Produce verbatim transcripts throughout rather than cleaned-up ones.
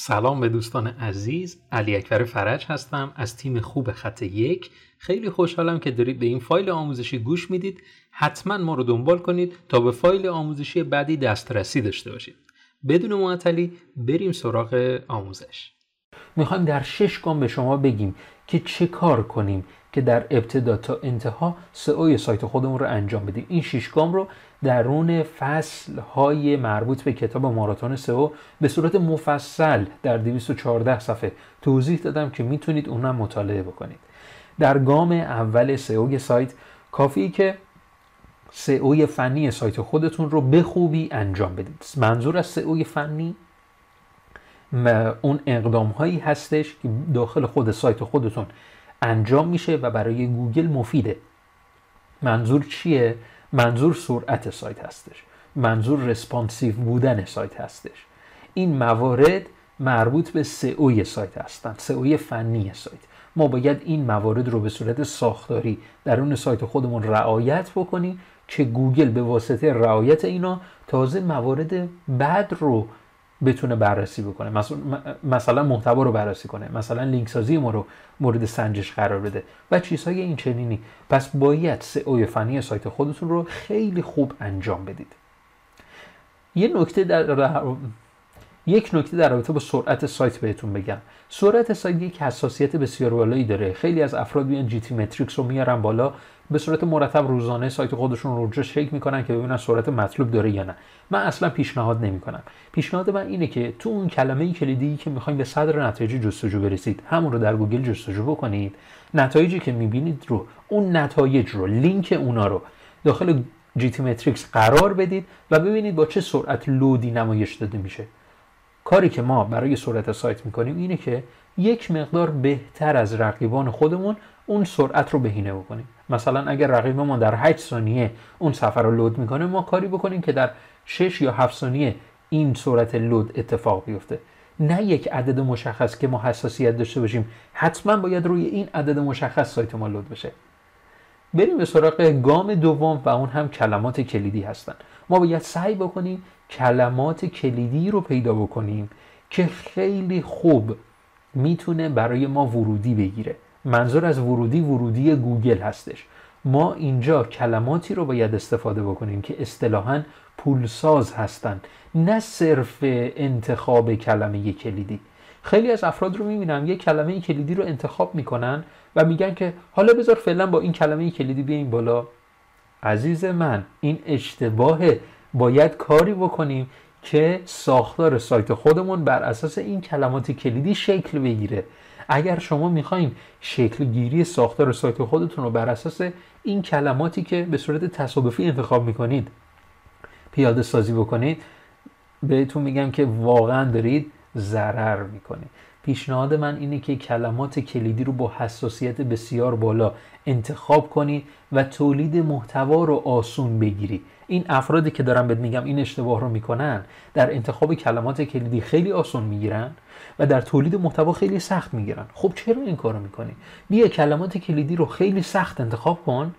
سلام به دوستان عزیز، علی اکبر فرج هستم از تیم خوب خط یک. خیلی خوشحالم که دارید به این فایل آموزشی گوش میدید. حتما ما رو دنبال کنید تا به فایل آموزشی بعدی دسترسی داشته باشید. بدون معطلی بریم سراغ آموزش. میخوایم در شش گام به شما بگیم که چه کار کنیم که در ابتدا تا انتها سئوی سایت خودمون رو انجام بدیم. این شش گام رو درون فصل‌های مربوط به کتاب ماراتون سئو به صورت مفصل در دویست و چهارده صفحه توضیح دادم که میتونید اونم مطالعه بکنید. در گام اول سئوی سایت کافیه که سئوی فنی سایت خودتون رو به خوبی انجام بدید. منظور از سئوی فنی و اون اقدام هایی هستش که داخل خود سایت خودتون انجام میشه و برای گوگل مفیده. منظور چیه؟ منظور سرعت سایت هستش، منظور رسپانسیو بودن سایت هستش. این موارد مربوط به سئوی سایت هستن، سئوی فنی سایت. ما باید این موارد رو به صورت ساختاری درون سایت خودمون رعایت بکنیم که گوگل به واسطه رعایت اینا تازه موارد بعد رو بتونه بررسی بکنه، مثلا محتوا رو بررسی کنه، مثلا لینک سازی ما رو مورد سنجش قرار بده و چیزهای این چنینی. پس باید سئوی فنی سایت خودتون رو خیلی خوب انجام بدید. یه نکته در یک نکته در رابطه با سرعت سایت بهتون بگم. سرعت سایت یک حساسیت بسیار بالایی داره. خیلی از افراد میان جی تی متریکس رو میارن بالا، به صورت مرتب روزانه سایت خودشون رو جا چک میکنن که ببینن سرعت مطلوب داره یا نه. من اصلا پیشنهاد نمیکنم. پیشنهاد من اینه که تو اون کلمه کلیدی که میخواین به صدر نتایج جستجو برسید، همون رو در گوگل جستجو بکنید. نتایجی که میبینید رو، اون نتایج رو، لینک اونا رو داخل جی تی متریکس قرار بدید و ببینید با چه سرعت لودی نمایش داده میشه. کاری که ما برای سرعت سایت میکنیم اینه که یک مقدار بهتر از رقیبان خودمون اون سرعت رو بهینه بکنیم. مثلا اگر رقیب ما در هشت ثانیه اون صفحه رو لود میکنه، ما کاری بکنیم که در شش یا هفت ثانیه این سرعت لود اتفاق بیفته. نه یک عدد مشخص که ما حساسیت داشته باشیم حتما باید روی این عدد مشخص سایت ما لود بشه. بریم به سراغ گام دوم و اون هم کلمات کلیدی هستن. ما باید سعی بکنیم کلمات کلیدی رو پیدا بکنیم که خیلی خوب میتونه برای ما ورودی بگیره. منظور از ورودی، ورودی گوگل هستش. ما اینجا کلماتی رو باید استفاده بکنیم که اصطلاحاً پولساز هستن، نه صرف انتخاب کلمه کلیدی. خیلی از افراد رو میبینم یک کلمه کلیدی رو انتخاب میکنن و میگن که حالا بذار فعلا با این کلمه کلیدی بیایم بالا. عزیز من، این اشتباهه. باید کاری بکنیم که ساختار سایت خودمون بر اساس این کلمات کلیدی شکل بگیره. اگر شما میخواین شکل گیری ساختار سایت خودتون رو بر اساس این کلماتی که به صورت تصادفی انتخاب میکنید پیاده سازی بکنید، بهتون میگم که واقعا دارید ضرر میکنه. پیشنهاد من اینه که کلمات کلیدی رو با حساسیت بسیار بالا انتخاب کنی و تولید محتوا رو آسون بگیری. این افرادی که دارم بهت میگم این اشتباه رو میکنن، در انتخاب کلمات کلیدی خیلی آسون میگیرن و در تولید محتوا خیلی سخت میگیرن. خب چرا این کارو میکنی؟ بیا کلمات کلیدی رو خیلی سخت انتخاب کن،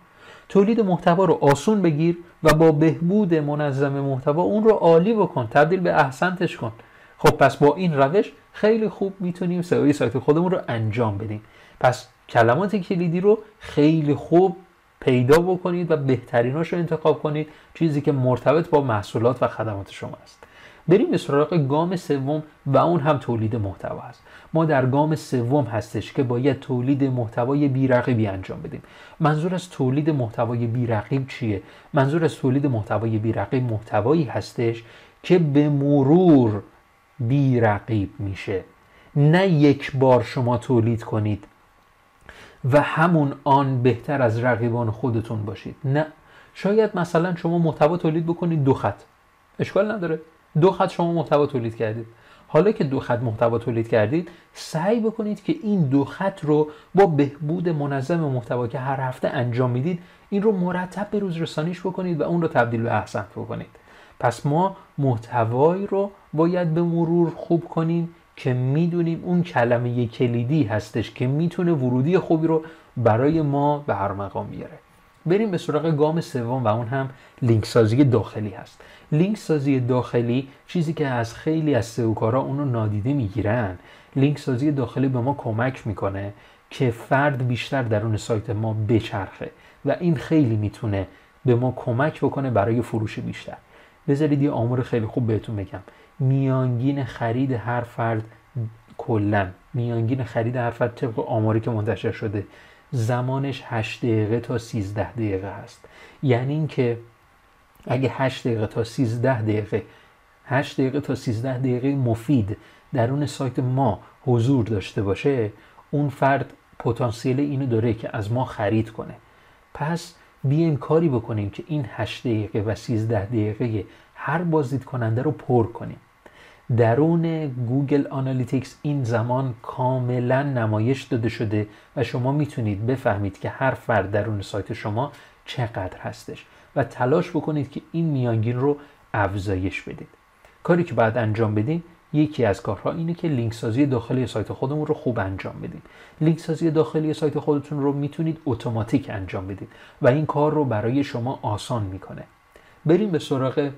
تولید محتوا رو آسون بگیر و با بهبود منظم محتوا اون رو عالی بکن، تبدیل به احسنتش کن. خب پس با این روش خیلی خوب میتونیم سئوی سایت خودمون رو انجام بدیم. پس کلمات کلیدی رو خیلی خوب پیدا بکنید و بهتریناش رو انتخاب کنید، چیزی که مرتبط با محصولات و خدمات شما است. بریم به سراغ گام سوم و اون هم تولید محتوا است. ما در گام سوم هستش که باید تولید محتوای بی‌رقیبی انجام بدیم. منظور از تولید محتوای بی‌رقیب چیه؟ منظور از تولید محتوای بی‌رقیب محتوایی هستش که به مرور بی رقیب میشه. نه یک بار شما تولید کنید و همون آن بهتر از رقیبان خودتون باشید. نه، شاید مثلا شما محتوا تولید بکنید دو خط، اشکال نداره. دو خط شما محتوا تولید کردید. حالا که دو خط محتوا تولید کردید، سعی بکنید که این دو خط رو با بهبود منظم محتوا که هر هفته انجام میدید، این رو مرتب به روز رسانیش بکنید و اون رو تبدیل به احسن بکنید. پس ما محتوایی رو باید به مرور خوب کنیم که میدونیم اون کلمه کلیدی هستش که میتونه ورودی خوبی رو برای ما به هر مقام بیاره. بریم به سراغ گام سوم و اون هم لینک سازی داخلی هست. لینک سازی داخلی چیزی که از خیلی از سئوکارا اونو نادیده میگیرن. لینک سازی داخلی به ما کمک میکنه که فرد بیشتر درون سایت ما بچرخه و این خیلی میتونه به ما کمک بکنه برای فروش بیشتر. بذارید یه آمار خیلی خوب بهتون بگم. میانگین خرید هر فرد کلا میانگین خرید هر فرد طبق آماری که منتشر شده زمانش هشت دقیقه تا سیزده دقیقه هست. یعنی اینکه اگه هشت دقیقه تا سیزده دقیقه هشت دقیقه تا سیزده دقیقه مفید درون سایت ما حضور داشته باشه، اون فرد پتانسیل اینو داره که از ما خرید کنه. پس بیایم کاری بکنیم که این هشت دقیقه و سیزده دقیقه هر بازدید کننده رو پر کنیم. درون گوگل آنالیتیکس این زمان کاملا نمایش داده شده و شما میتونید بفهمید که هر فرد درون سایت شما چقدر هستش و تلاش بکنید که این میانگین رو افزایش بدید. کاری که باید انجام بدیم، یکی از کارها اینه که لینک سازی داخلی سایت خودمون رو خوب انجام بدیم. لینک سازی داخلی سایت خودتون رو میتونید اتوماتیک انجام بدید و این کار رو برای شما آسان میکنه. بریم به سراغ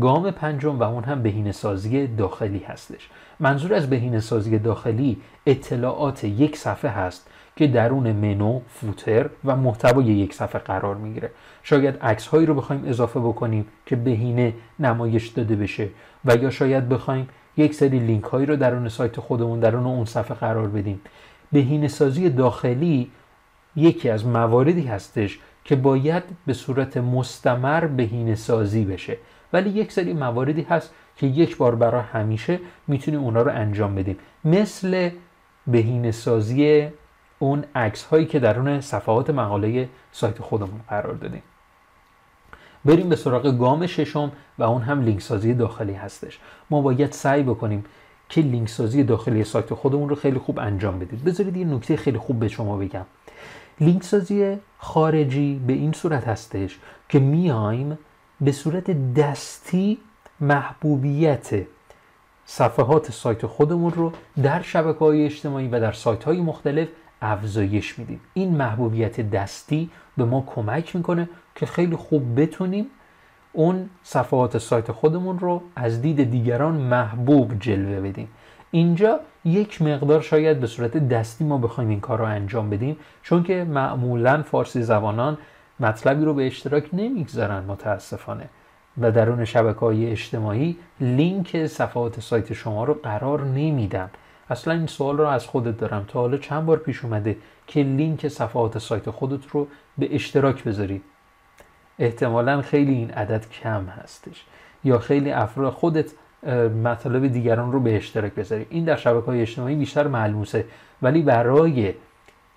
گام پنجم و اون هم بهینه‌سازی داخلی هستش. منظور از بهینه‌سازی داخلی اطلاعات یک صفحه هست که درون منو، فوتر و محتوای یک صفحه قرار میگیره. شاید عکس‌هایی رو بخوایم اضافه بکنیم که بهینه نمایش داده بشه و یا شاید بخوایم یک سری لینک هایی رو درون سایت خودمون درون اون صفحه قرار بدیم. بهینه‌سازی داخلی یکی از مواردی هستش که باید به صورت مستمر بهینه‌سازی بشه، ولی یک سری مواردی هست که یک بار برای همیشه میتونیم اونا رو انجام بدیم، مثل بهینه‌سازی اون عکس هایی که درون صفحات مقاله سایت خودمون قرار دادیم. بریم به سراغ گام ششم و اون هم لینک سازی داخلی هستش. ما باید سعی بکنیم که لینک سازی داخلی سایت خودمون رو خیلی خوب انجام بدید. بذارید یه نکته خیلی خوب به شما بگم. لینک سازی خارجی به این صورت هستش که میایم به صورت دستی محبوبیت صفحات سایت خودمون رو در شبکه‌های اجتماعی و در سایت‌های مختلف افزایش میدیم. این محبوبیت دستی به ما کمک میکنه که خیلی خوب بتونیم اون صفحات سایت خودمون رو از دید دیگران محبوب جلوه بدیم. اینجا یک مقدار شاید به صورت دستی ما بخوایم این کار رو انجام بدیم، چون که معمولاً فارسی زبانان مطلبی رو به اشتراک نمیگذارن متاسفانه و درون شبکه‌های اجتماعی لینک صفحات سایت شما رو قرار نمیدن. اصلا این سوال رو از خودت دارم، تا حالا چند بار پیش اومده که لینک صفحات سایت خودت رو به اشتراک بذاری؟ احتمالا خیلی این عدد کم هستش، یا خیلی افراد خودت مطالب دیگران رو به اشتراک بذاری. این در شبکه‌های اجتماعی بیشتر ملموسه، ولی برای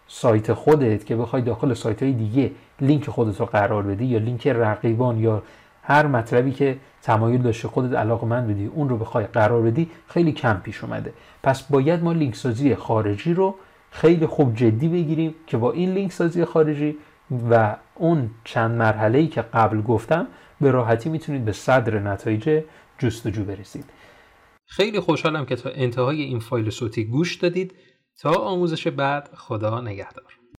سایت خودت که بخوای داخل سایت‌های دیگه لینک خودت رو قرار بدی یا لینک رقیبان یا هر مطلبی که تمایل داشته خودت علاقمند بدی اون رو بخوای قرار بدی خیلی کم پیش اومده. پس باید ما لینک سازی خارجی رو خیلی خوب جدی بگیریم که با این لینک سازی خارجی و اون چند مرحله‌ای که قبل گفتم به راحتی میتونید به صدر نتایج جستجو برسید. خیلی خوشحالم که تا انتهای این فایل صوتی گوش دادید. تا آموزش بعد، خدا نگهدار.